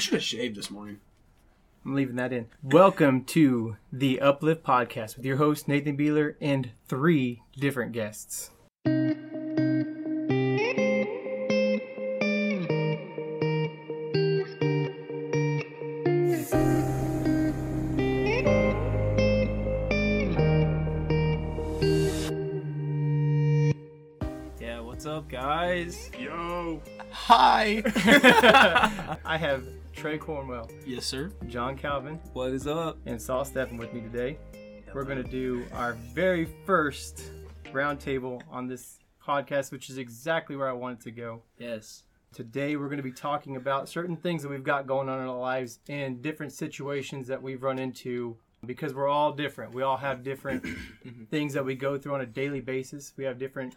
I should have shaved this morning. I'm leaving that in. Welcome to the Uplift Podcast with your host, Nathan Beeler, and three different guests. Yeah, what's up, guys? Yo! Hi! I have Trey Cornwell. Yes, sir. John Calvin. What is up? And Saul Steppen with me today. Yep. We're going to do our very first roundtable on this podcast, which is exactly where I wanted to go. Yes. Today, we're going to be talking about certain things that we've got going on in our lives and different situations that we've run into because we're all different. We all have different things that we go through on a daily basis. We have different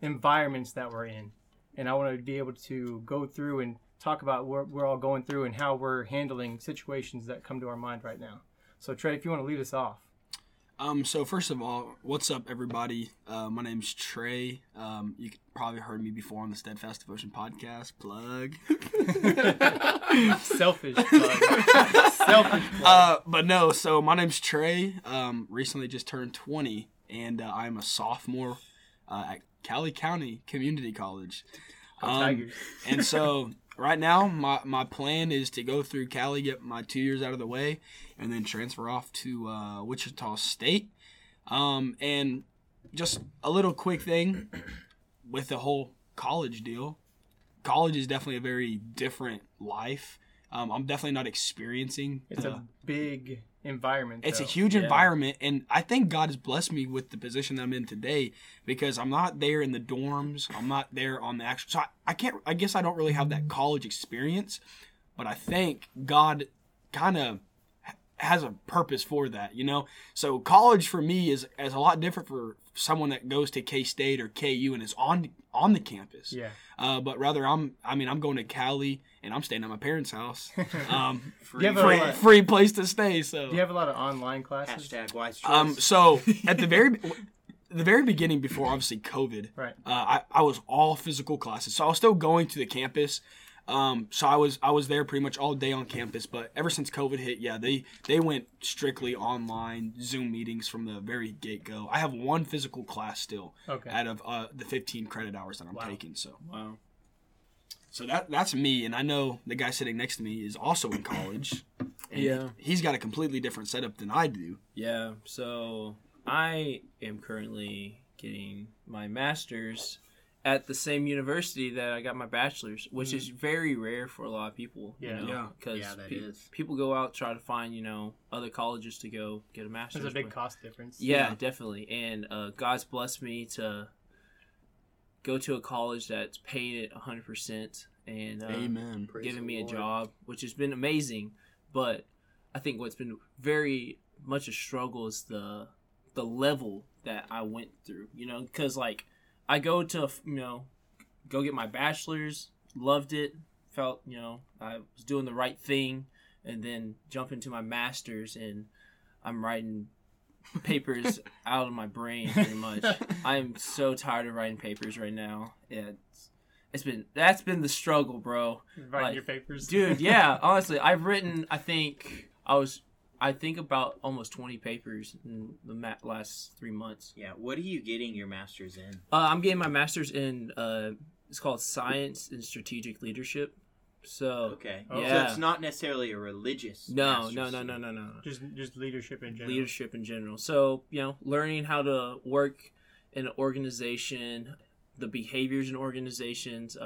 environments that we're in. And I want to be able to go through and talk about what we're all going through and how we're handling situations that come to our mind right now. So, Trey, if you want to lead us off. So, first of all, what's up, everybody? My name's Trey. You probably heard me before on the Steadfast Devotion podcast. Plug. Selfish plug. Selfish plug. But no, so my name's Trey. Recently just turned 20, and I'm a sophomore at Cowley County Community College. And so right now my plan is to go through Cali, get my 2 years out of the way, and then transfer off to Wichita State. And just a little quick thing with the whole college deal. College is definitely a very different life. I'm definitely not experiencing. It's a big environment. It's a huge environment, and I think God has blessed me with the position that I'm in today because I'm not there in the dorms. I'm not there on the actual. So I can't. I guess I don't really have that college experience, but I think God kind of has a purpose for that, you know. So college for me is a lot different for someone that goes to K-State or KU and is on the campus. Yeah. But rather, I'm going to Cali. And I'm staying at my parents' house. Free place to stay. So, do you have a lot of online classes? #wise choice. So at the very beginning, before obviously COVID, right? I was all physical classes, so I was still going to the campus. So I was there pretty much all day on campus. But ever since COVID hit, yeah, they went strictly online Zoom meetings from the very get go. I have one physical class still out of the 15 credit hours that I'm taking. So wow. So that's me, and I know the guy sitting next to me is also in college, and he's got a completely different setup than I do. Yeah, so I am currently getting my master's at the same university that I got my bachelor's, which is very rare for a lot of people. Yeah, because people go out, try to find, other colleges to go get a master's. There's a big cost difference. Yeah, definitely, and God's blessed me to go to a college that's paying it 100% and giving me a job, which has been amazing. But I think what's been very much a struggle is the level that I went through, because I go to, go get my bachelor's, loved it, felt, I was doing the right thing, and then jump into my master's and I'm writing papers out of my brain pretty much. I'm so tired of writing papers right now. That's been the struggle, bro. Writing your papers, dude. Yeah, honestly, I've written. I think about almost 20 papers in the last 3 months. Yeah. What are you getting your master's in? I'm getting my master's in. It's called Science and Strategic Leadership. So So it's not necessarily a religious. No. Just leadership in general. So learning how to work in an organization, the behaviors in organizations.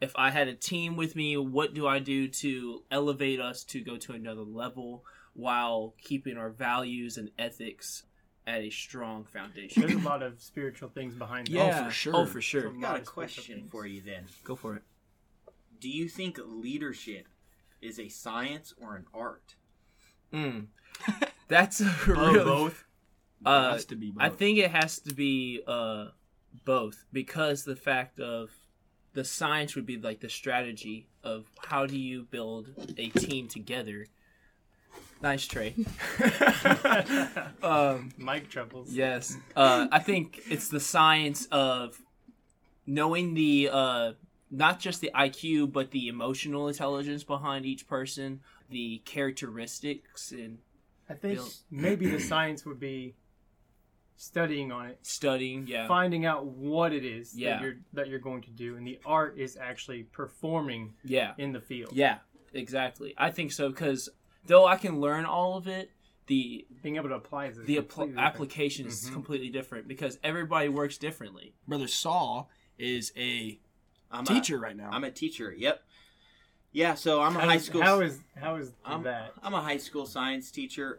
If I had a team with me, what do I do to elevate us to go to another level while keeping our values and ethics at a strong foundation? There's a lot of spiritual things behind. Yeah, that. Oh for sure. So I've got a question for you then. Go for it. Do you think leadership is a science or an art? That's a both. It has to be both. I think it has to be both, because the fact of the science would be like the strategy of how do you build a team together. Nice, Trey. Mic troubles. Yes. I think it's the science of knowing the not just the IQ, but the emotional intelligence behind each person, the characteristics, and I think maybe the science would be studying on it. Studying, yeah. Finding out what it is that you're going to do, and the art is actually performing in the field. Yeah, exactly. I think so, because though I can learn all of it, the being able to apply is the application is completely different, because everybody works differently. Brother Saul is a teacher right now. I'm a teacher. Yep. Yeah, so I'm a high school. How is that? I'm a high school science teacher.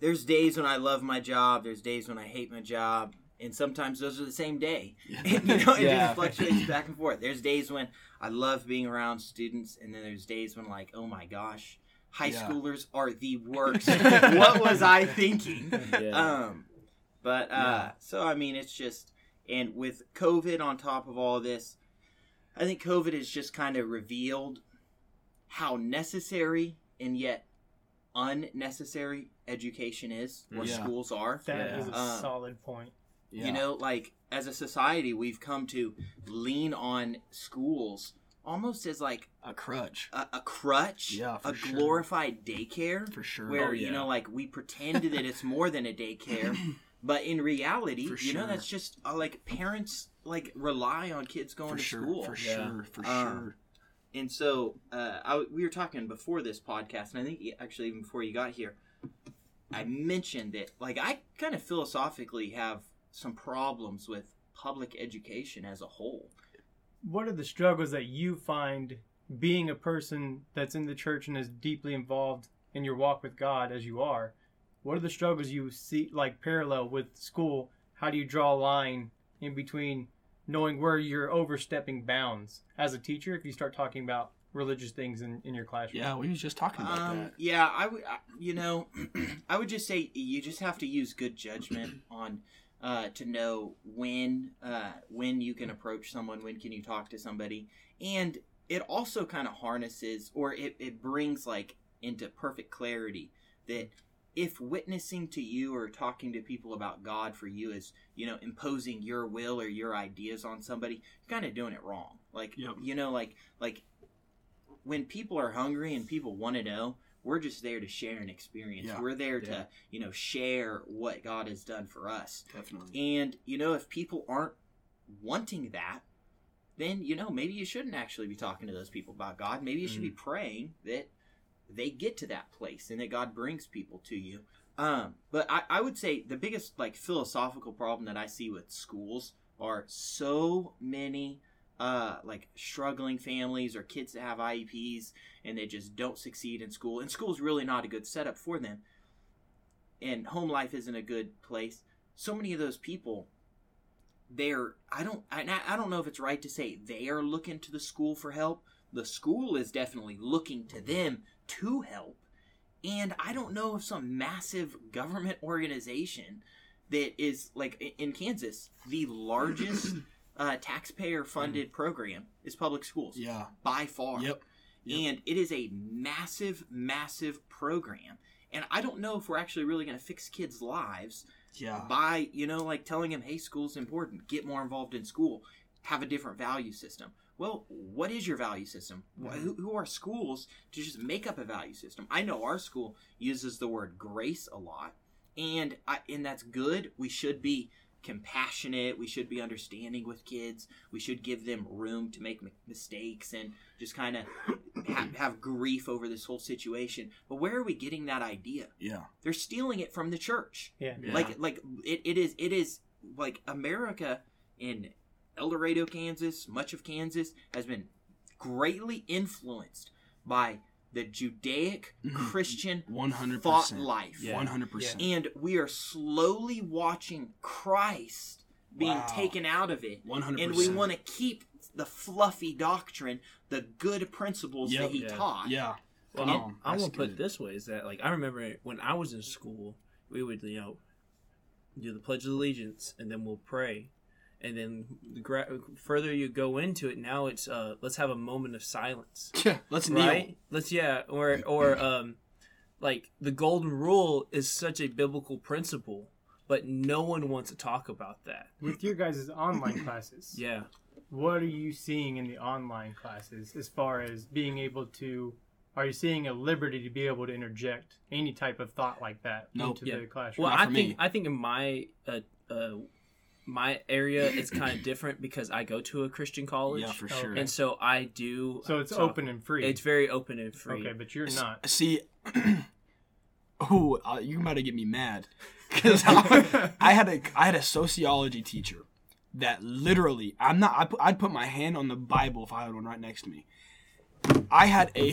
There's days when I love my job. There's days when I hate my job, and sometimes those are the same day. It just fluctuates back and forth. There's days when I love being around students, and then there's days when like, oh my gosh, high schoolers are the worst. What was I thinking? Yeah. It's just, and with COVID on top of all this. I think COVID has just kind of revealed how necessary and yet unnecessary education is, or schools are. That is a solid point. Yeah. As a society, we've come to lean on schools almost as like a crutch. A crutch? Yeah, for sure. Glorified daycare. For sure. Where, we pretend that it's more than a daycare. But in reality, that's just parents rely on kids going to school. For sure. And so we were talking before this podcast, and I think actually even before you got here, I mentioned that I kind of philosophically have some problems with public education as a whole. What are the struggles that you find being a person that's in the church and is deeply involved in your walk with God as you are? What are the struggles you see, parallel with school? How do you draw a line in between knowing where you're overstepping bounds as a teacher if you start talking about religious things in your classroom? Yeah, we were just talking about that. Yeah, I would just say you just have to use good judgment on to know when you can approach someone, when can you talk to somebody. And it also kind of harnesses, or it brings into perfect clarity that if witnessing to you or talking to people about God for you is, imposing your will or your ideas on somebody, you're kind of doing it wrong. When people are hungry and people want to know, we're just there to share an experience. Yeah. We're there to, share what God has done for us. Definitely. And, if people aren't wanting that, then, maybe you shouldn't actually be talking to those people about God. Maybe you should be praying that they get to that place and that God brings people to you. But I would say the biggest philosophical problem that I see with schools are so many struggling families or kids that have IEPs and they just don't succeed in school. And school's really not a good setup for them. And home life isn't a good place. So many of those people, I don't know if it's right to say they are looking to the school for help. The school is definitely looking to them to help, and I don't know if some massive government organization that is in Kansas, the largest taxpayer-funded program is public schools. Yeah, by far. Yep. And it is a massive, massive program, and I don't know if we're actually really going to fix kids' lives by telling them, "Hey, school's important. Get more involved in school. Have a different value system." Well, what is your value system? Who are schools to just make up a value system? I know our school uses the word grace a lot, and that's good. We should be compassionate. We should be understanding with kids. We should give them room to make mistakes and just kind of have grief over this whole situation. But where are we getting that idea? Yeah, they're stealing it from the church. Yeah, it is America in El Dorado, Kansas, much of Kansas, has been greatly influenced by the Judaic Christian 100%. Thought life. Yeah. 100%. And we are slowly watching Christ being taken out of it. 100%. And we want to keep the fluffy doctrine, the good principles that he taught. Yeah. Well, I want to put it this way, is that I remember when I was in school, we would, do the Pledge of Allegiance and then we'll pray. And then further you go into it, now it's let's have a moment of silence. Yeah, let's kneel. Let's the golden rule is such a biblical principle but no one wants to talk about that. With your guys' online classes, yeah, what are you seeing in the online classes as far as being able to, are you seeing a liberty to be able to interject any type of thought like that into the classroom? Well, I think in my my area, it's kind of different because I go to a Christian college. Yeah, for sure. And so I do. So it's open and free. It's very open and free. Okay, but you're not. See, you're about to get me mad because I had a sociology teacher that literally I'd put my hand on the Bible if I had one right next to me.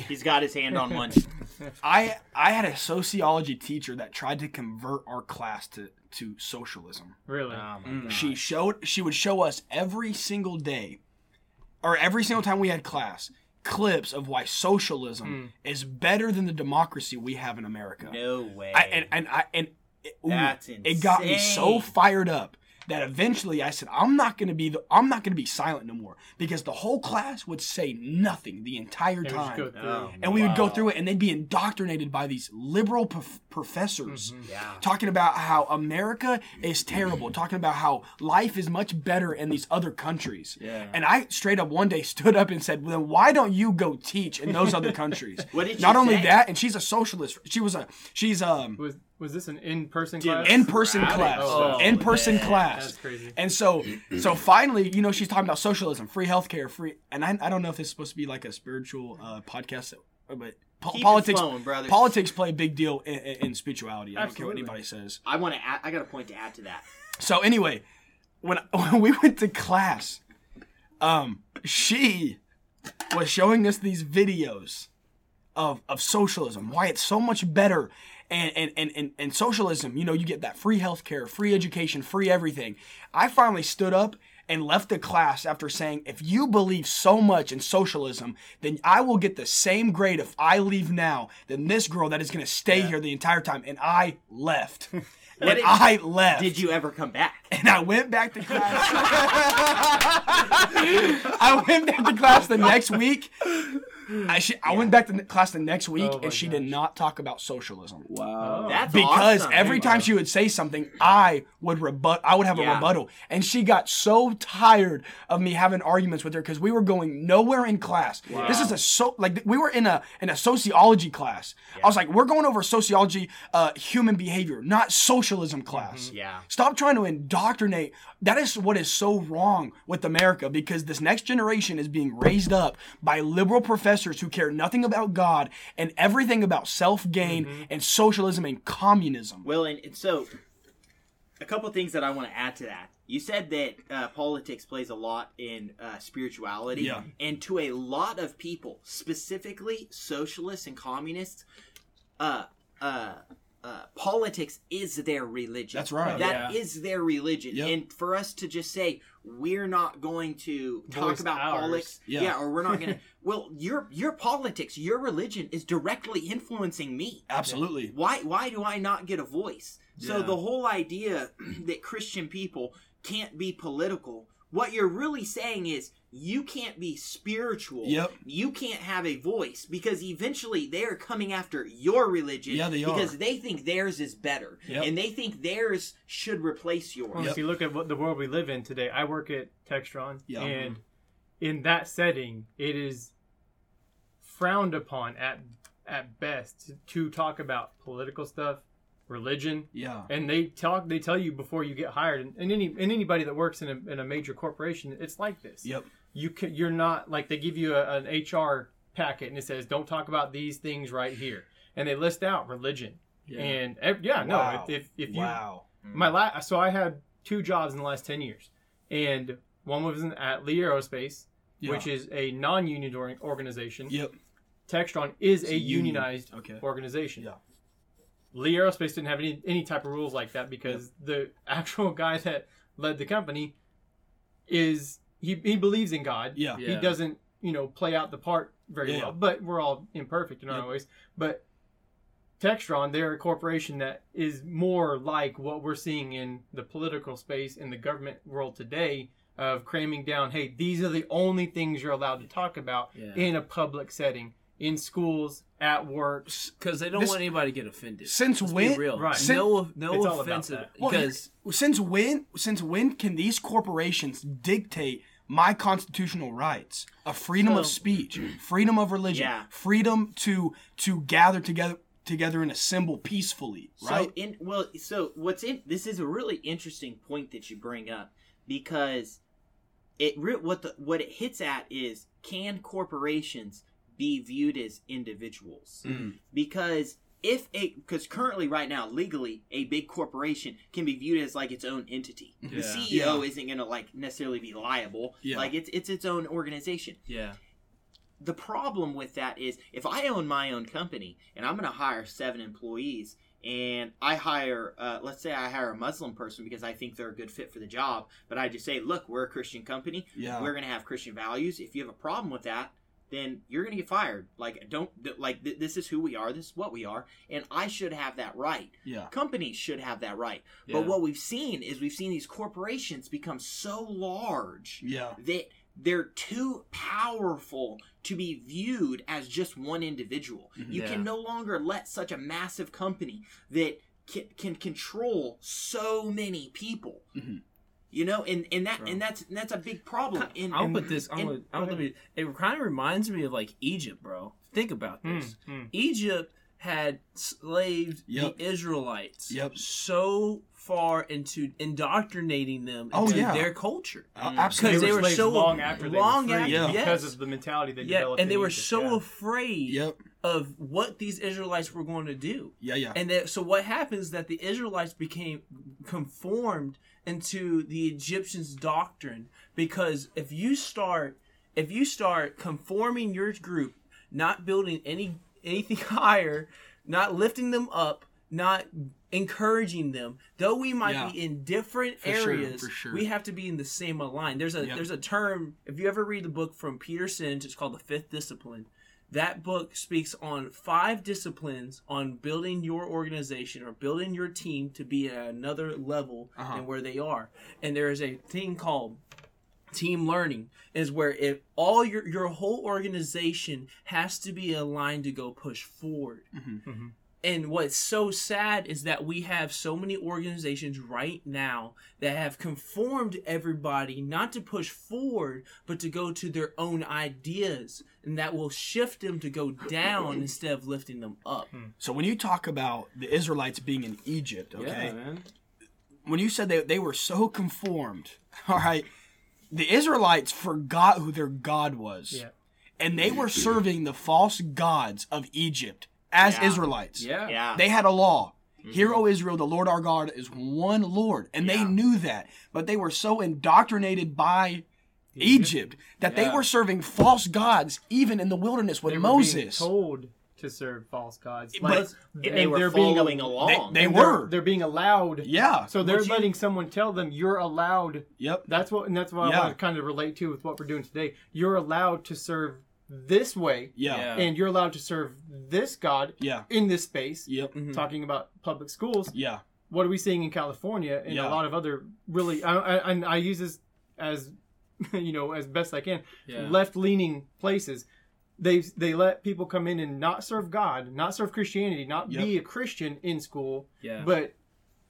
He's got his hand on one. I had a sociology teacher that tried to convert our class to socialism. Really? Oh my God. She would show us every single day, or every single time we had class, clips of why socialism is better than the democracy we have in America. No way. It got me so fired up that eventually I said, I'm not gonna be silent no more, because the whole class would say nothing the entire time, and we would go through it, and they'd be indoctrinated by these liberal professors, mm-hmm. yeah. talking about how America is terrible, talking about how life is much better in these other countries. Yeah. And I straight up one day stood up and said, well, then why don't you go teach in those other countries? What did you say? Not only that, and she's a socialist. Was this an in-person class? In-person class. Oh, in-person class. That's crazy. And so finally, you know, she's talking about socialism, free healthcare, free. And I don't know if this is supposed to be like a spiritual podcast, but politics play a big deal in spirituality. I don't care what anybody says. I got a point to add to that. So anyway, when we went to class, she was showing us these videos of socialism, why it's so much better. And socialism, you know, you get that free healthcare, free education, free everything. I finally stood up and left the class after saying, if you believe so much in socialism, then I will get the same grade if I leave now than this girl that is going to stay here the entire time. And I left. Did you ever come back? And I went back to class. I went back to class the next week. I went back to class the next week, and she did not talk about socialism. Wow. Oh, that's because awesome. Every time she would say something, I would rebut. I would have a rebuttal. And she got so tired of me having arguments with her because we were going nowhere in class. Wow. This is we were in a sociology class. Yeah. I was like, we're going over sociology, human behavior, not socialism class. Mm-hmm. Yeah. Stop trying to indoctrinate. That is what is so wrong with America, because this next generation is being raised up by liberal professors who care nothing about God and everything about self-gain mm-hmm. and socialism and communism. Well, and so a couple things that I want to add to that. You said that politics plays a lot in spirituality. Yeah. And to a lot of people, specifically socialists and communists, politics is their religion. That's right. That is their religion. Yep. And for us to just say, we're not going to talk about politics. Yeah, or we're not going to. Well, your politics, your religion is directly influencing me. Absolutely. Why do I not get a voice? Yeah. So the whole idea that Christian people can't be political, what you're really saying is you can't be spiritual. Yep. You can't have a voice, because eventually they're coming after your religion. Yeah, they are. Because they think theirs is better. Yep. And they think theirs should replace yours. Well, if you look at what the world we live in today, I work at Textron. Yep. And in that setting, it is frowned upon at best to talk about political stuff, religion. Yeah. And they tell you before you get hired, and anybody that works in a major corporation, it's like this. Yep. You're not, like, they give you an HR packet and it says, don't talk about these things right here. And they list out religion. Yeah. So I had two jobs in the last 10 years, and one was at Lee Aerospace, which is a non-union organization. Yep. Textron is a unionized organization. Yeah. Lee Aerospace didn't have any type of rules like that, because the actual guy that led the company he believes in God. Yeah. He doesn't, play out the part very well, but we're all imperfect in our ways. But Textron, they're a corporation that is more like what we're seeing in the political space in the government world today, of cramming down, hey, these are the only things you're allowed to talk about in a public setting. in schools, at work, because they don't want anybody to get offended. Since Let's when? Be real. Right. No offensive. Because since when can these corporations dictate my constitutional rights? A freedom of speech, freedom of religion, freedom to gather together and assemble peacefully. Right. This is a really interesting point that you bring up, because what it hits at is, can corporations be viewed as individuals? Mm. Because currently right now, legally, a big corporation can be viewed as like its own entity. Yeah. The CEO isn't going to like necessarily be liable. Yeah. Like it's its own organization. Yeah. The problem with that is, if I own my own company and I'm going to hire 7 employees, and I hire, let's say I hire a Muslim person because I think they're a good fit for the job, but I just say, look, we're a Christian company. Yeah. We're going to have Christian values. If you have a problem with that, then you're going to get fired. Like, this is who we are. This is what we are. And I should have that right. Yeah. Companies should have that right. Yeah. But what we've seen these corporations become so large that they're too powerful to be viewed as just one individual. You can no longer let such a massive company that can control so many people. Mm-hmm. You know, and that's a big problem. It kind of reminds me of like Egypt, bro. Think about this. Egypt had slaved the Israelites so far into indoctrinating them into their culture. Absolutely. Because they were so long after they were free, because of the mentality they developed. And they were so afraid of what these Israelites were going to do. Yeah, yeah. And so what happens is that the Israelites became conformed into the Egyptians' doctrine, because if you start conforming your group, not building anything higher, not lifting them up, not encouraging them, though we might be in different areas, sure. We have to be in the same aligned. There's a term, if you ever read the book from Peterson, it's called The Fifth Discipline. That book speaks on 5 disciplines on building your organization or building your team to be at another level than where they are. And there is a thing called team learning, is where if all your whole organization has to be aligned to go push forward. Mm-hmm. Mm-hmm. And what's so sad is that we have so many organizations right now that have conformed everybody not to push forward, but to go to their own ideas, and that will shift them to go down instead of lifting them up. So when you talk about the Israelites being in Egypt, okay, when you said they were so conformed, all right, the Israelites forgot who their God was, and they were serving the false gods of Egypt. As Israelites, they had a law. Mm-hmm. Hear, O Israel, the Lord our God is one Lord. And they knew that. But they were so indoctrinated by Egypt that they were serving false gods even in the wilderness with Moses. They were being told to serve false gods. But they were following along. They were. They're being allowed. Yeah. So they're letting someone tell them, you're allowed. Yep. That's what I want to kind of relate to with what we're doing today. You're allowed to serve this way, and you're allowed to serve this God in this space. Yep. Mm-hmm. Talking about public schools, what are we seeing in California and a lot of other really, I use this as as best I can, left-leaning places. They let people come in and not serve God, not serve Christianity, not be a Christian in school. Yeah. But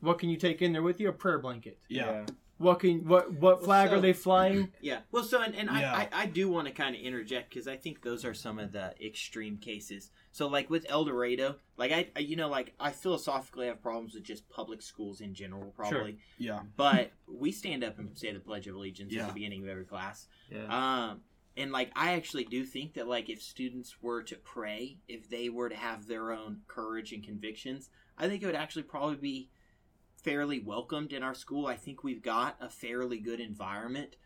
what can you take in there with you? A prayer blanket. Yeah. What flag are they flying? Yeah. Well, so, I do want to kind of interject, because I think those are some of the extreme cases. So, like, with El Dorado, like, I philosophically have problems with just public schools in general, probably. Sure. Yeah. But we stand up and say the Pledge of Allegiance at the beginning of every class. Yeah. And, like, I actually do think that, like, if students were to pray, if they were to have their own courage and convictions, I think it would actually probably be fairly welcomed in our school. I think we've got a fairly good environment,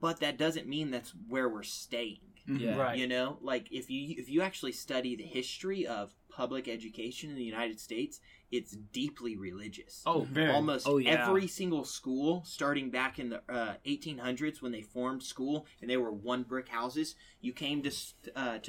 but that doesn't mean that's where we're staying. Yeah. Right. You know, like if you actually study the history of public education in the United States, it's deeply religious. Oh, very. Almost every single school, starting back in the 1800s when they formed school and they were one brick houses, you came to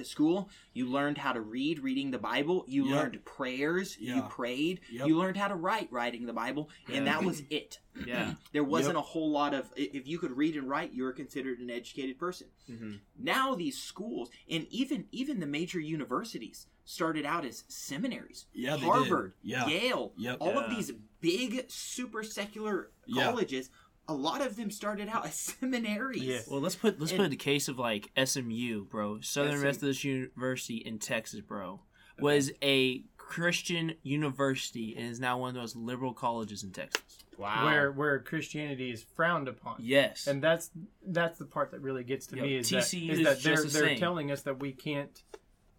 school, you learned how to reading the Bible, you learned prayers, you prayed, you learned how to writing the Bible, and that was it. Yeah. There wasn't a whole lot of, if you could read and write, you were considered an educated person. Mm-hmm. Now these schools, and even the major universities, started out as seminaries. Yeah, Harvard, Yale, all of these big, super secular colleges, a lot of them started out as seminaries. Yeah. Well, let's put the case of like SMU, bro, Southern Methodist University in Texas, bro, was a Christian university and is now one of those liberal colleges in Texas. Wow. Where Christianity is frowned upon. Yes. And that's the part that really gets to me is that they're telling us that we can't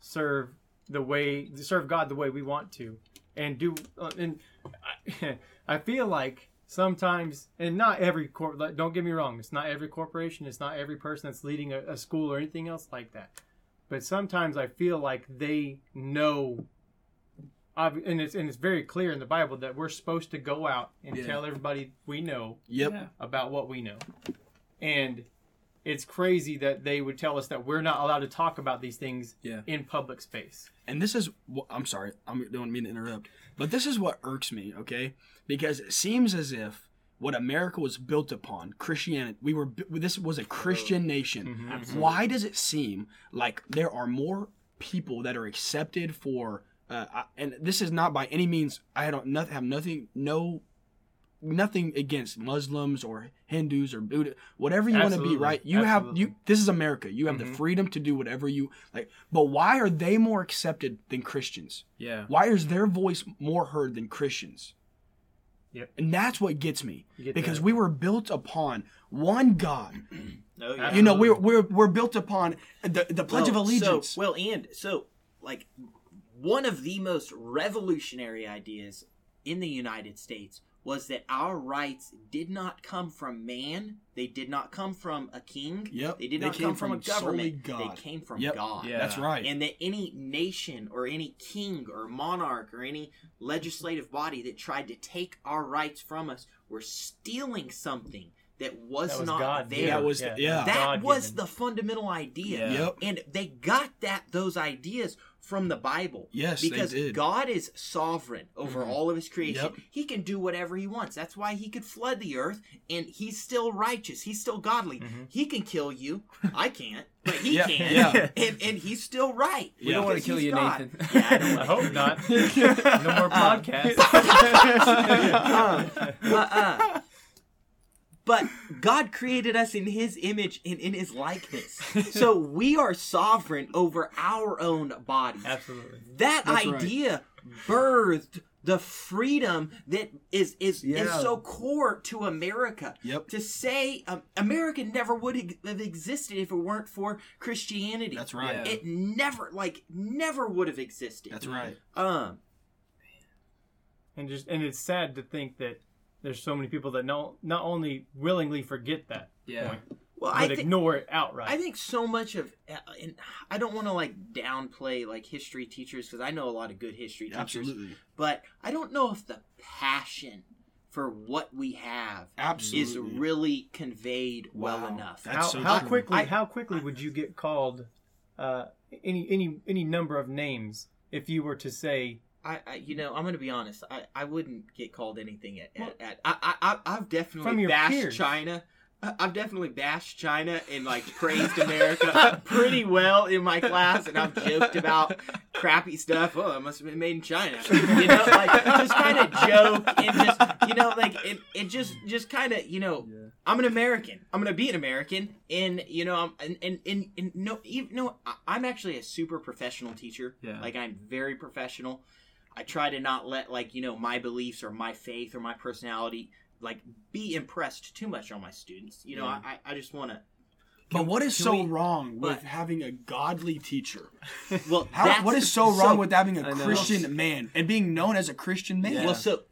serve God the way we want to, and do. And I feel like sometimes, and not every don't get me wrong, it's not every corporation, it's not every person that's leading a school or anything else like that. But sometimes I feel like they know, and it's very clear in the Bible that we're supposed to go out and tell everybody we know about what we know, and it's crazy that they would tell us that we're not allowed to talk about these things in public space. And this is, I'm sorry, I don't mean to interrupt, but this is what irks me, okay? Because it seems as if what America was built upon, Christianity, this was a Christian nation. Mm-hmm. Why does it seem like there are more people that are accepted for, and this is not by any means, I have nothing against Muslims or Hindus or Buddha, whatever you want to be, right? This is America. You have the freedom to do whatever you like. But why are they more accepted than Christians? Yeah. Why is their voice more heard than Christians? Yep. And that's what gets me, because we were built upon one God. Oh, yeah. You know, we're built upon the Pledge of Allegiance. So one of the most revolutionary ideas in the United States was that our rights did not come from man. They did not come from a king. Yep. They did not come from a government. They came from God. Yeah. That's right. And that any nation or any king or monarch or any legislative body that tried to take our rights from us were stealing something that was not God there. That was the fundamental idea. Yeah. Yep. And they got those ideas from the Bible. Yes, because God is sovereign over all of his creation. Yep. He can do whatever he wants. That's why he could flood the earth, and he's still righteous. He's still godly. Mm-hmm. He can kill you. I can't, but he can. Yeah. And he's still right. We don't want to kill you, God. Nathan. Yeah, I hope not. No more podcasts. But God created us in his image and in his likeness. So we are sovereign over our own bodies. Absolutely. That's idea birthed the freedom that is so core to America. Yep. To say America never would have existed if it weren't for Christianity. That's right. Yeah. It never would have existed. That's right. And it's sad to think that there's so many people that not only willingly forget that point, but ignore it outright. I think so much of, and I don't want to downplay history teachers, because I know a lot of good history teachers. Absolutely. But I don't know if the passion for what we have is really conveyed well enough. How quickly would you get called any number of names if you were to say? I'm going to be honest. I wouldn't get called anything I've definitely bashed China. I've definitely bashed China and praised America pretty well in my class, and I've joked about crappy stuff. Oh, it must have been made in China. Just kind of joke and just it just kind of I'm an American. I'm going to be an American, and I'm actually a super professional teacher. Yeah. I'm very professional. I try to not let my beliefs or my faith or my personality be impressed too much on my students. I just want to But what is so wrong with having a godly teacher? Well, what is so wrong with having a Christian man and being known as a Christian man? Yeah. Well, so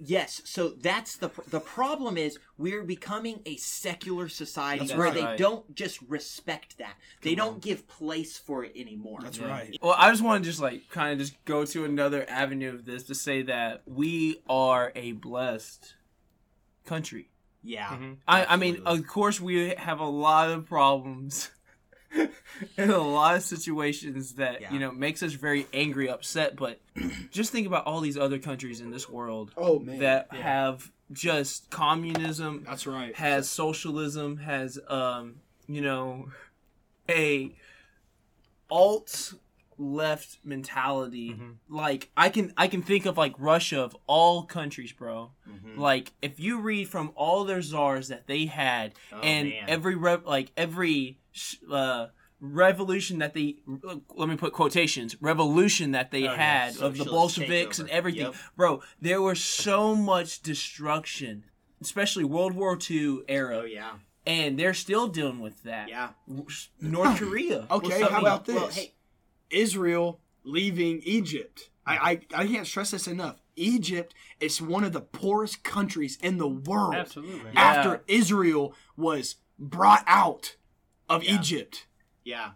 that's the problem is we're becoming a secular society they don't just respect that. They don't give place for it anymore. That's right. Well, I just want to kind of go to another avenue of this to say that we are a blessed country. Yeah. Mm-hmm. I mean, of course, we have a lot of problems and a lot of situations that, makes us very angry, upset. But just think about all these other countries in this world that have just communism. That's right. Has socialism, has, a alt-left mentality. Mm-hmm. Like I can think of like Russia of all countries, bro. Mm-hmm. Like if you read from all their czars that they had every revolution that they had of the Bolsheviks and everything, bro, there was so much destruction, especially World War II era. Oh yeah. And they're still dealing with that. Yeah. North Korea. Okay, how about this? Well, hey, Israel leaving Egypt. I can't stress this enough. Egypt is one of the poorest countries in the world. Absolutely. After Israel was brought out of Egypt. Yeah.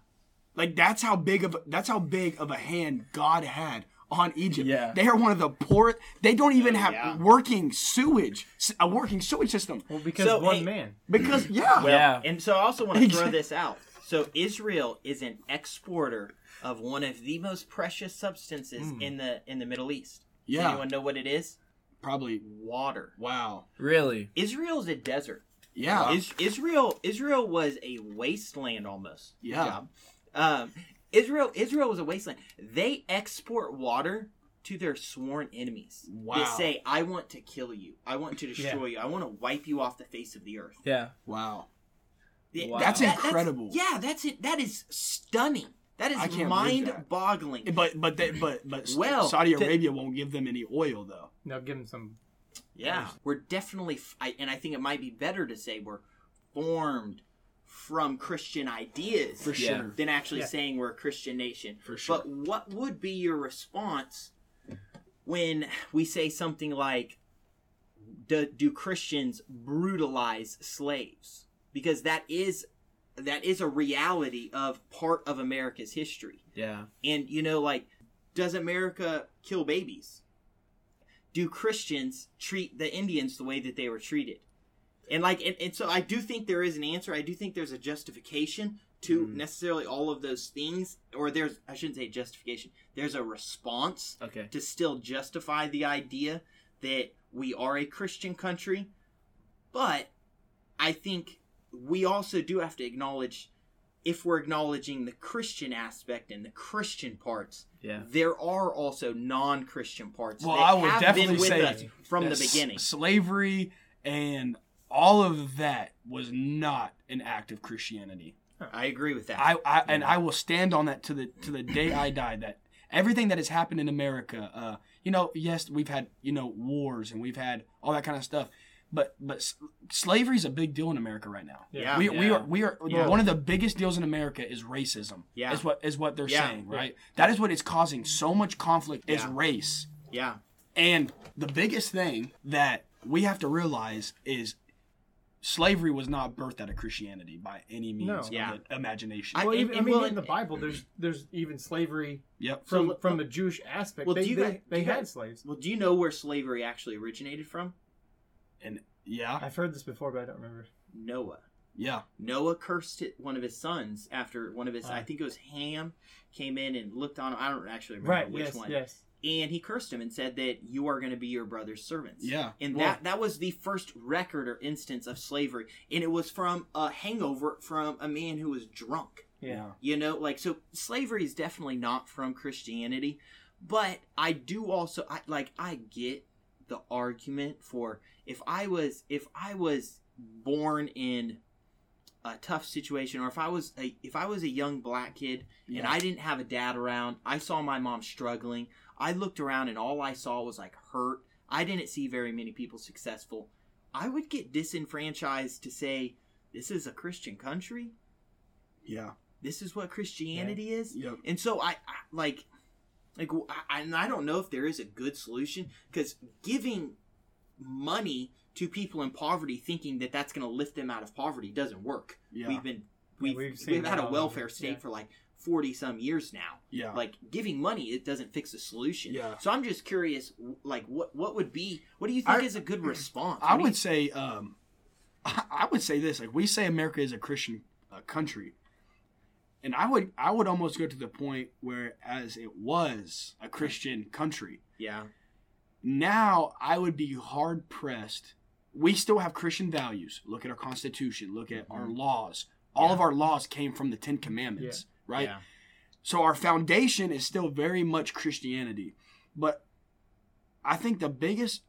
Like that's how big of a hand God had on Egypt. Yeah. They are one of the poorest. They don't even have a working sewage system. Well, because man. Because and so I also want to throw this out. So Israel is an exporter of one of the most precious substances in the Middle East. Yeah. Does anyone know what it is? Probably water. Wow. Really? Israel's a desert. Yeah. Israel was a wasteland almost. Yeah. Israel was a wasteland. They export water to their sworn enemies. Wow. They say, I want to kill you. I want to destroy you. I want to wipe you off the face of the earth. Yeah. Wow. Wow. That's incredible. That's it. That is stunning. That is mind-boggling. But Saudi Arabia won't give them any oil though. They'll give them some. Yeah, we're definitely, and I think it might be better to say we're formed from Christian ideas for sure than actually saying we're a Christian nation. For sure. But what would be your response when we say something like, "Do Christians brutalize slaves?" Because that is a reality of part of America's history. Yeah. And, does America kill babies? Do Christians treat the Indians the way that they were treated? And, so I do think there is an answer. I do think there's a justification to necessarily all of those things. Or I shouldn't say justification. There's a response to still justify the idea that we are a Christian country. But I think we also do have to acknowledge, if we're acknowledging the Christian aspect and the Christian parts, there are also non-Christian parts that I would definitely say us from the beginning. Slavery and all of that was not an act of Christianity. I agree with that. And I will stand on that to the day I die, that everything that has happened in America, yes, we've had, wars and we've had all that kind of stuff. But slavery is a big deal in America right now. Yeah, we are one of the biggest deals in America is racism. Yeah, is what they're saying, right? That is what is causing so much conflict is race. Yeah, and the biggest thing that we have to realize is slavery was not birthed out of Christianity by any means of the imagination. Well, in the Bible, there's even slavery from a Jewish aspect. Well, they had slaves. Well, do you know where slavery actually originated from? And I've heard this before, but I don't remember. Noah. Yeah. Noah cursed one of his sons after one of his, I think it was Ham, came in and looked on him. I don't actually remember which one. Yes. And he cursed him and said that you are going to be your brother's servants. Yeah. And that was the first record or instance of slavery. And it was from a hangover from a man who was drunk. Yeah. So slavery is definitely not from Christianity. But I do also, I get the argument for, if I was born in a tough situation, or if I was a young black kid and I didn't have a dad around, I saw my mom struggling, I looked around and all I saw was hurt, I didn't see very many people successful, I would get disenfranchised to say, this is a Christian country? Yeah. This is what Christianity is. Yep. And so I don't know if there is a good solution, because giving money to people in poverty thinking that that's going to lift them out of poverty doesn't work. Yeah. We've had a welfare state for like 40 some years now. Yeah. Like, giving money, it doesn't fix the solution. Yeah. So I'm just curious, like, what do you think is a good response? I would say this, like, we say America is a Christian country. And I would almost go to the point where, as it was a Christian country. Yeah. Now I would be hard pressed. We still have Christian values. Look at our Constitution. Look at our laws. All of our laws came from the Ten Commandments, right? Yeah. So our foundation is still very much Christianity. But I think the biggest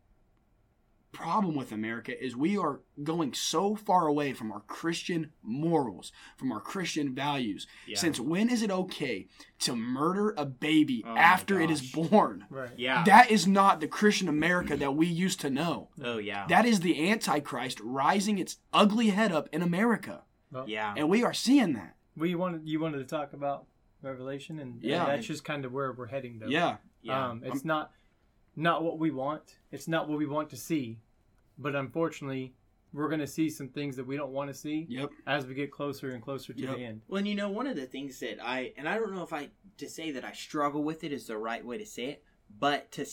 problem with America is we are going so far away from our Christian morals, from our Christian values. Yeah. Since when is it okay to murder a baby after it is born? Right. Yeah. That is not the Christian America that we used to know. Oh yeah. That is the Antichrist rising its ugly head up in America. Well, yeah. And we are seeing that. You wanted to talk about Revelation, and that's just kind of where we're heading though. Yeah. Yeah. It's not what we want. It's not what we want to see. But unfortunately, we're going to see some things that we don't want to see as we get closer and closer to the end. Well, and you know, one of the things that I don't know if to say that I struggle with it is the right way to say it, but to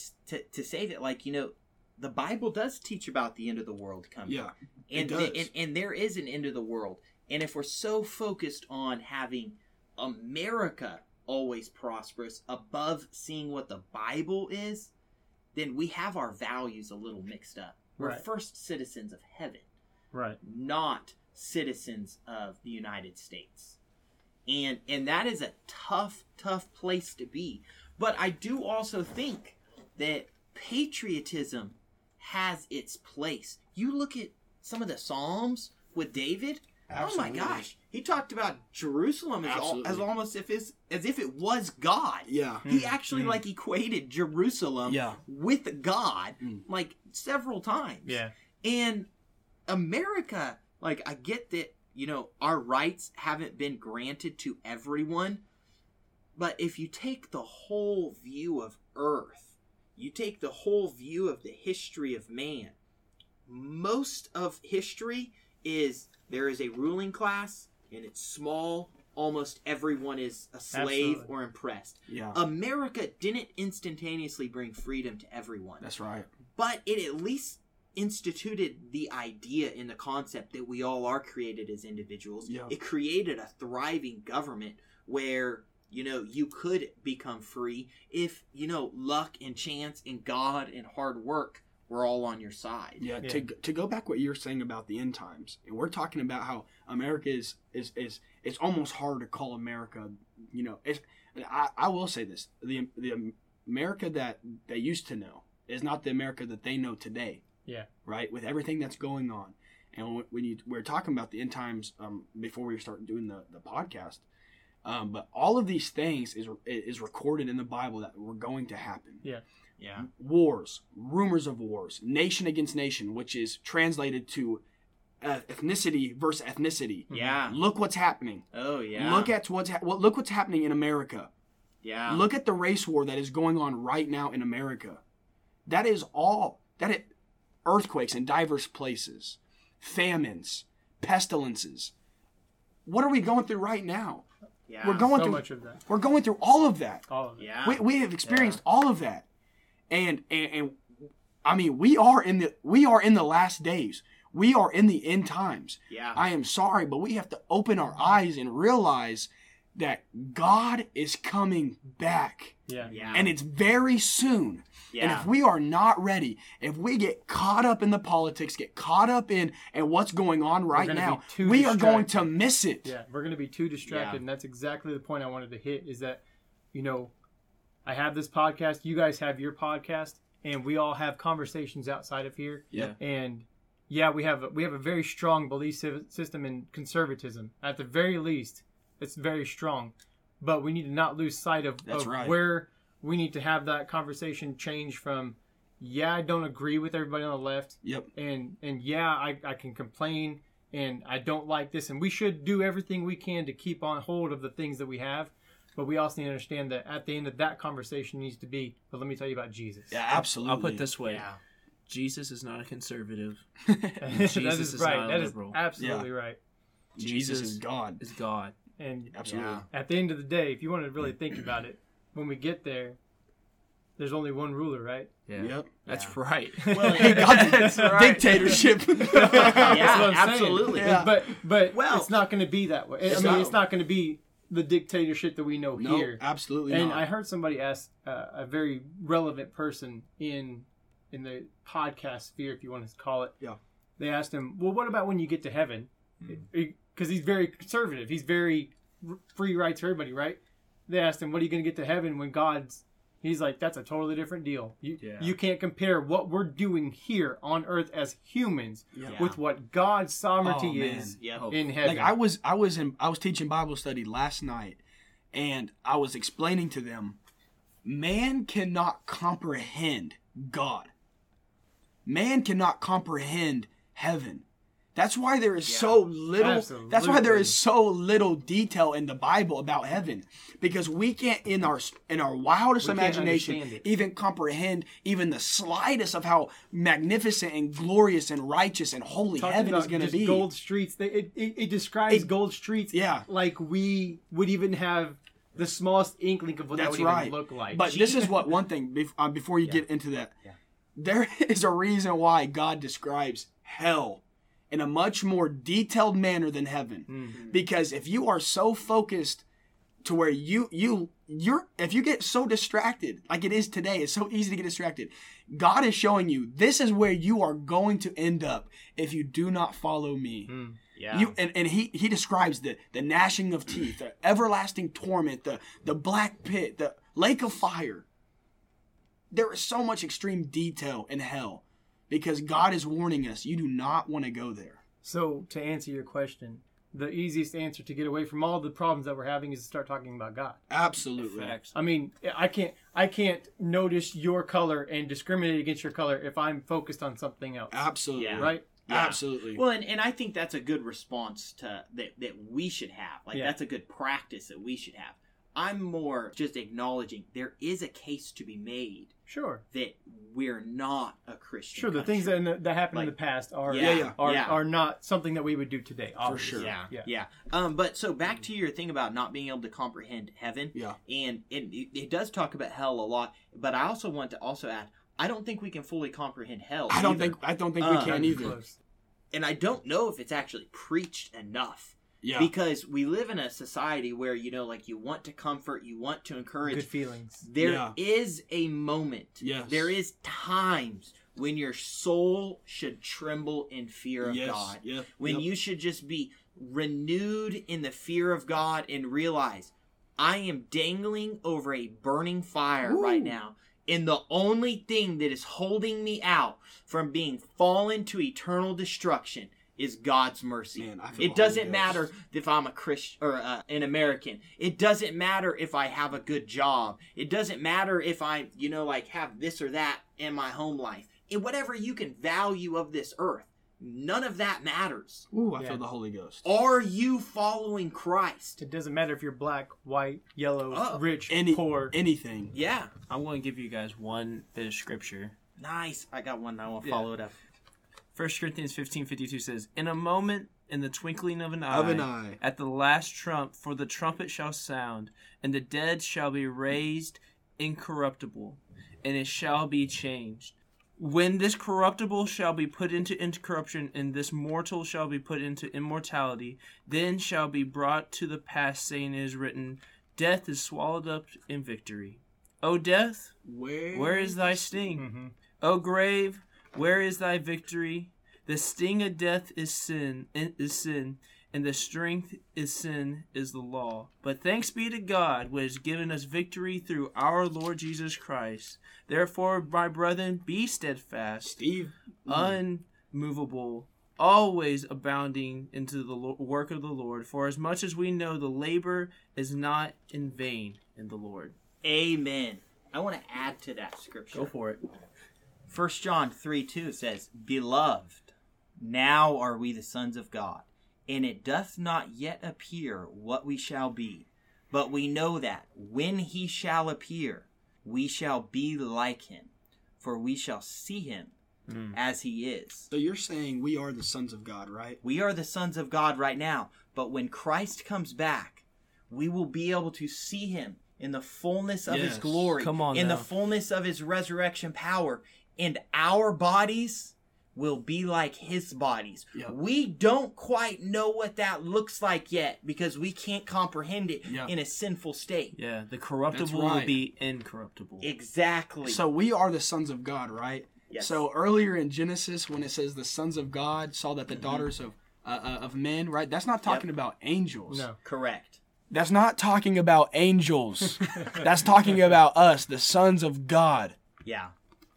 say that, like, you know, the Bible does teach about the end of the world coming. Yeah, it does. And there is an end of the world. And if we're so focused on having America always prosperous above seeing what the Bible is, then we have our values a little mixed up. We're first citizens of heaven, right? Not citizens of the United States, and that is a tough place to be. But I do also think that patriotism has its place. You look at some of the Psalms with David. Absolutely. Oh my gosh, he talked about Jerusalem as almost as if it was God. Yeah, he actually like equated Jerusalem with God like several times. Yeah, and America, like, I get that, you know, our rights haven't been granted to everyone, but if you take the whole view of Earth, you take the whole view of the history of man. Most of history is. There is a ruling class, and it's small. Almost everyone is a slave or impressed. Yeah. America didn't instantaneously bring freedom to everyone. That's right. But it at least instituted the idea and the concept that we all are created as individuals. Yeah. It created a thriving government where, you know, you could become free if, you know, luck and chance and God and hard work we're all on your side. Yeah, yeah. To go back what you're saying about the end times, and we're talking about how America is it's almost hard to call America, you know. I will say this, the America that they used to know is not the America that they know today. Yeah. Right? With everything that's going on. And when we're talking about the end times before we start doing the podcast, but all of these things is recorded in the Bible that were going to happen. Yeah. Yeah. Wars, rumors of wars, nation against nation, which is translated to ethnicity versus ethnicity. Yeah. Look what's happening. Oh yeah. Look at look what's happening in America. Yeah. Look at the race war that is going on right now in America. That is all. Earthquakes in diverse places, famines, pestilences. What are we going through right now? Yeah. We're going through so much of that. We're going through all of that. All of it. Yeah. We have experienced all of that. And I mean, we are in the last days. We are in the end times. Yeah. I am sorry, but we have to open our eyes and realize that God is coming back. Yeah. Yeah. And it's very soon. Yeah. And if we are not ready, if we get caught up in the politics, get caught up in what's going on right now, we are going to miss it. Yeah, we're going to be too distracted. Yeah. And that's exactly the point I wanted to hit, is that, you know, I have this podcast, you guys have your podcast, and we all have conversations outside of here. Yeah. And yeah, we have a very strong belief system in conservatism. At the very least, it's very strong. But we need to not lose sight of where we need to have that conversation change from, I don't agree with everybody on the left. Yep. And yeah, I can complain and I don't like this, and we should do everything we can to keep on hold of the things that we have. But we also need to understand that at the end of that conversation needs to be, but let me tell you about Jesus. Yeah, absolutely. I'll put it this way. Yeah. Jesus is not a conservative. Jesus is right. Not a liberal. That is absolutely right. Jesus is God. Is God. And absolutely. Yeah, at the end of the day, if you want to really think about it, when we get there, there's only one ruler, right? Yeah. Yep. That's right. Well, that's right. Dictatorship. Yeah, absolutely. Yeah. But well, it's not going to be that way. It's not going to be the dictatorship that we know here. Absolutely. And not. I heard somebody ask a very relevant person in the podcast sphere, if you want to call it. Yeah. They asked him, well, what about when you get to heaven? Because he's very conservative. He's very free rights for everybody, right? They asked him, what are you going to get to heaven when God's... He's like, that's a totally different deal. You can't compare what we're doing here on earth as humans with what God's sovereignty is in heaven. Like I was teaching Bible study last night, and I was explaining to them, man cannot comprehend God. Man cannot comprehend heaven. That's why there is so little. Absolutely. That's why there is so little detail in the Bible about heaven, because we can't, in our wildest imagination, even comprehend even the slightest of how magnificent and glorious and righteous and holy heaven is going to be. Gold streets. It describes gold streets. Yeah. Like we would even have the smallest inkling of what that would even look like. But this is what one thing before you get into that. Yeah. There is a reason why God describes hell in a much more detailed manner than heaven. Mm-hmm. Because if you are so focused to where you're if you get so distracted, like it is today, it's so easy to get distracted. God is showing you, this is where you are going to end up if you do not follow me. Mm. Yeah. He describes the gnashing of teeth, the everlasting torment, the black pit, the lake of fire. There is so much extreme detail in hell, because God is warning us, you do not want to go there. So, to answer your question, the easiest answer to get away from all the problems that we're having is to start talking about God. Absolutely. Facts. I mean, I can't notice your color and discriminate against your color if I'm focused on something else. Absolutely. Yeah. Right? Yeah. Absolutely. Well, and I think that's a good response to that we should have. Like, that's a good practice that we should have. I'm more just acknowledging there is a case to be made. Sure. That we're not a Christian. Sure, the things that happened in the past are not something that we would do today. Obviously. For sure. Yeah. But so back to your thing about not being able to comprehend heaven. Yeah. And it does talk about hell a lot, but I also want to add, I don't think we can fully comprehend hell. I don't think we can either. And I don't know if it's actually preached enough. Yeah. Because we live in a society where, like, you want to comfort, you want to encourage. Good feelings. There is a moment. Yes. There is times when your soul should tremble in fear of God. Yeah. When you should just be renewed in the fear of God and realize, I am dangling over a burning fire right now. And the only thing that is holding me out from being fallen to eternal destruction is God's mercy. Man, it doesn't matter if I'm a Christian or an American. It doesn't matter if I have a good job. It doesn't matter if I, have this or that in my home life. In whatever you can value of this earth, none of that matters. Ooh, I feel the Holy Ghost. Are you following Christ? It doesn't matter if you're black, white, yellow, rich, poor. Anything. Yeah. I'm going to give you guys one bit of scripture. Nice. I got one. I want to follow it up. 1 Corinthians 15:52 says, in a moment, in the twinkling of an eye, at the last trump, for the trumpet shall sound, and the dead shall be raised incorruptible, and it shall be changed. When this corruptible shall be put into incorruption, and this mortal shall be put into immortality, then shall be brought to the pass, saying it is written, death is swallowed up in victory. O death, where is thy sting? Mm-hmm. O grave, where is thy victory? The sting of death is sin, and the strength is sin is the law. But thanks be to God, which has given us victory through our Lord Jesus Christ. Therefore, my brethren, be steadfast, unmovable, always abounding into the work of the Lord, for as much as we know the labor is not in vain in the Lord. Amen. I want to add to that scripture. Go for it. 1 John 3:2 says, beloved, Now are we the sons of God, and it doth not yet appear what we shall be. But we know that when he shall appear, we shall be like him, for we shall see him as he is. So you're saying we are the sons of God, right? We are the sons of God right now. But when Christ comes back, we will be able to see him in the fullness of his glory, the fullness of his resurrection power. And our bodies will be like his bodies. Yep. We don't quite know what that looks like yet because we can't comprehend it in a sinful state. Yeah, the corruptible will be incorruptible. Exactly. So we are the sons of God, right? Yes. So earlier in Genesis, when it says the sons of God saw that the daughters of men, right? That's not talking about angels. No, correct. That's not talking about angels. That's talking about us, the sons of God. Yeah.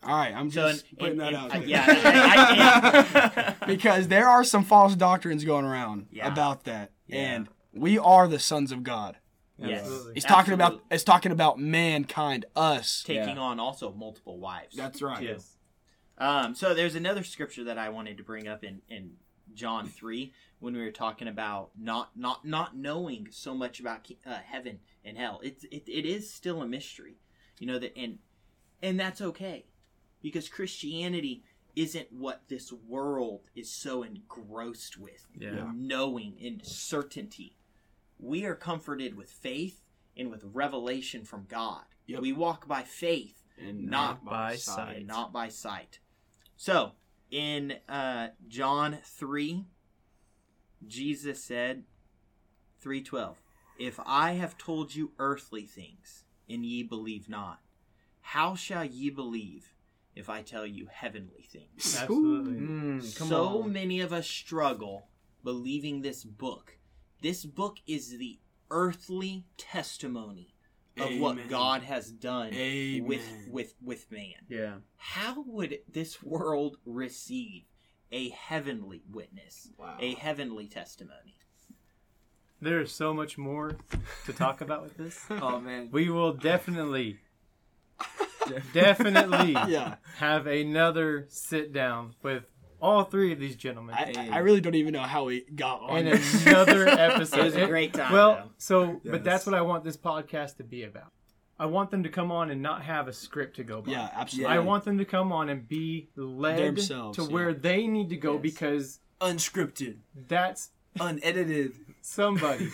All right, I'm just putting that out there. I because there are some false doctrines going around about that, and we are the sons of God. Yes, it's talking about mankind, us taking on also multiple wives. That's right. Yes. So there's another scripture that I wanted to bring up in John 3 when we were talking about not knowing so much about heaven and hell. It is still a mystery, you know that, and that's okay. Because Christianity isn't what this world is so engrossed with, knowing and certainty. We are comforted with faith and with revelation from God. Yep. We walk by faith, and not by sight. So, in John 3, Jesus said, 3:12, "If I have told you earthly things, and ye believe not, how shall ye believe? If I tell you heavenly things." Absolutely. So many of us struggle believing this book. This book is the earthly testimony of what God has done with man. Yeah. How would this world receive a heavenly witness, a heavenly testimony? There is so much more to talk about with this. Oh, man. We will definitely have another sit down with all three of these gentlemen. I really don't even know how we got on. And another episode. It was a great time. But that's what I want this podcast to be about. I want them to come on and not have a script to go by. Yeah, absolutely. I want them to come on and be led themselves to where they need to go because unscripted. That's unedited. Somebody.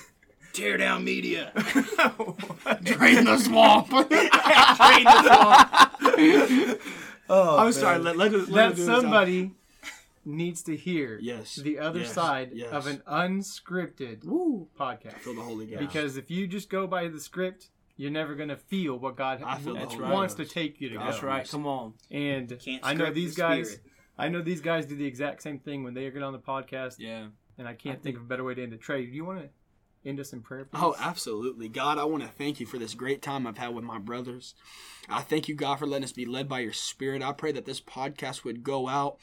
Tear down media. Drain the swamp. Oh, I'm sorry. Let somebody needs to hear the other side of an unscripted podcast. Feel the Holy Ghost. Because if you just go by the script, you're never going to feel what God wants to take you to go. That's right. Come on. And I know these guys. I know these guys do the exact same thing when they get on the podcast. Yeah. And I can't think of a better way to end it. Trey, do you want to end us in prayer, please? Oh, absolutely. God, I want to thank you for this great time I've had with my brothers. I thank you, God, for letting us be led by your Spirit. I pray that this podcast would go out.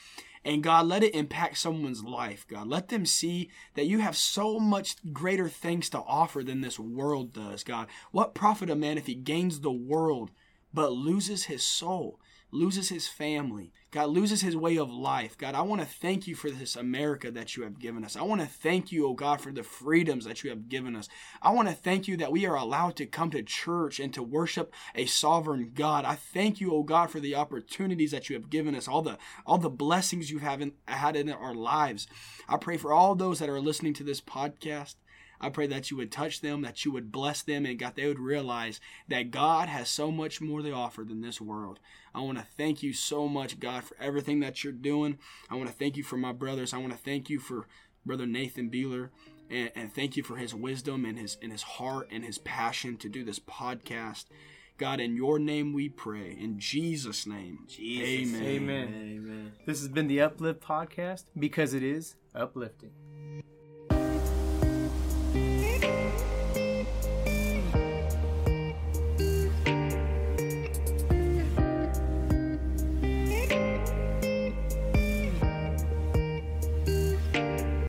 And God, let it impact someone's life, God. Let them see that you have so much greater things to offer than this world does, God. What profit a man if he gains the world but loses his soul, loses his family, God, loses his way of life. God, I want to thank you for this America that you have given us. I want to thank you, oh God, for the freedoms that you have given us. I want to thank you that we are allowed to come to church and to worship a sovereign God. I thank you, oh God, for the opportunities that you have given us, all the blessings you have had in our lives. I pray for all those that are listening to this podcast. I pray that you would touch them, that you would bless them, and God, they would realize that God has so much more to offer than this world. I want to thank you so much, God, for everything that you're doing. I want to thank you for my brothers. I want to thank you for Brother Nathan Beeler, and thank you for his wisdom and his heart and his passion to do this podcast. God, in your name we pray. In Jesus' name, Jesus. Amen. Amen. Amen. This has been the Uplift Podcast because it is uplifting.